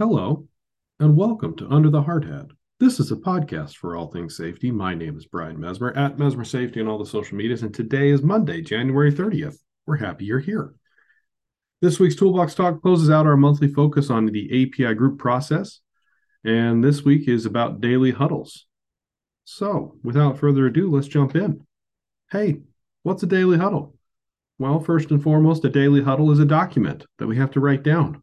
Hello, and welcome to Under the Hard Hat. This is a podcast for all things safety. My name is Brian Mesmer, at Mesmer Safety on all the social medias, and today is Monday, January 30th. We're happy you're here. This week's Toolbox Talk closes out our monthly focus on the API group process, and this week is about daily huddles. So, without further ado, let's jump in. Hey, what's a daily huddle? Well, first and foremost, a daily huddle is a document that we have to write down.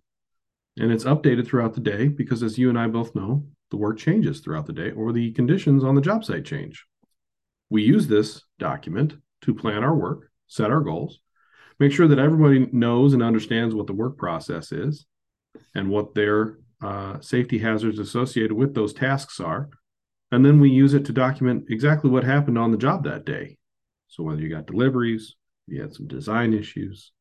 And it's updated throughout the day because, as you and I both know, the work changes throughout the day or the conditions on the job site change. We use this document to plan our work, set our goals, make sure that everybody knows and understands what the work process is and what their safety hazards associated with those tasks are. And then we use it to document exactly what happened on the job that day. So whether you got deliveries, you had some design issues,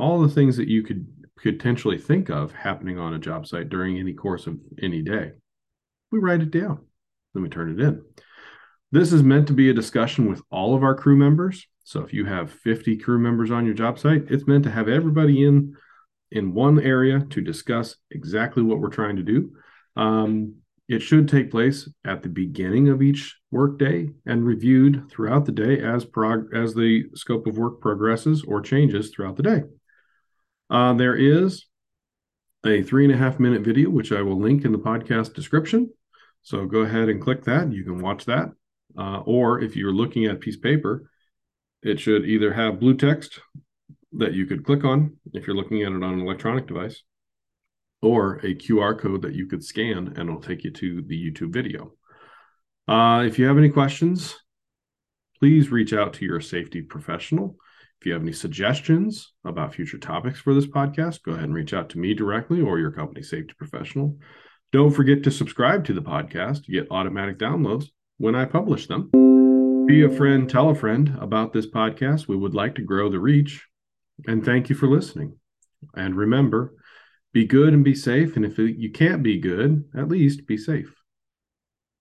all the things that you could potentially think of happening on a job site during any course of any day. We write it down, then we turn it in. This is meant to be a discussion with all of our crew members. So if you have 50 crew members on your job site, it's meant to have everybody in one area to discuss exactly what we're trying to do. It should take place at the beginning of each workday and reviewed throughout the day as the scope of work progresses or changes throughout the day. There is a 3.5-minute video, which I will link in the podcast description. So go ahead and click that. You can watch that. Or if you're looking at a piece of paper, it should either have blue text that you could click on if you're looking at it on an electronic device, or a QR code that you could scan and it'll take you to the YouTube video. If you have any questions, please reach out to your safety professional. If you have any suggestions about future topics for this podcast, go ahead and reach out to me directly or your company safety professional. Don't forget to subscribe to the podcast to get automatic downloads when I publish them. Be a friend, tell a friend about this podcast. We would like to grow the reach. And thank you for listening. And remember, be good and be safe. And if you can't be good, at least be safe.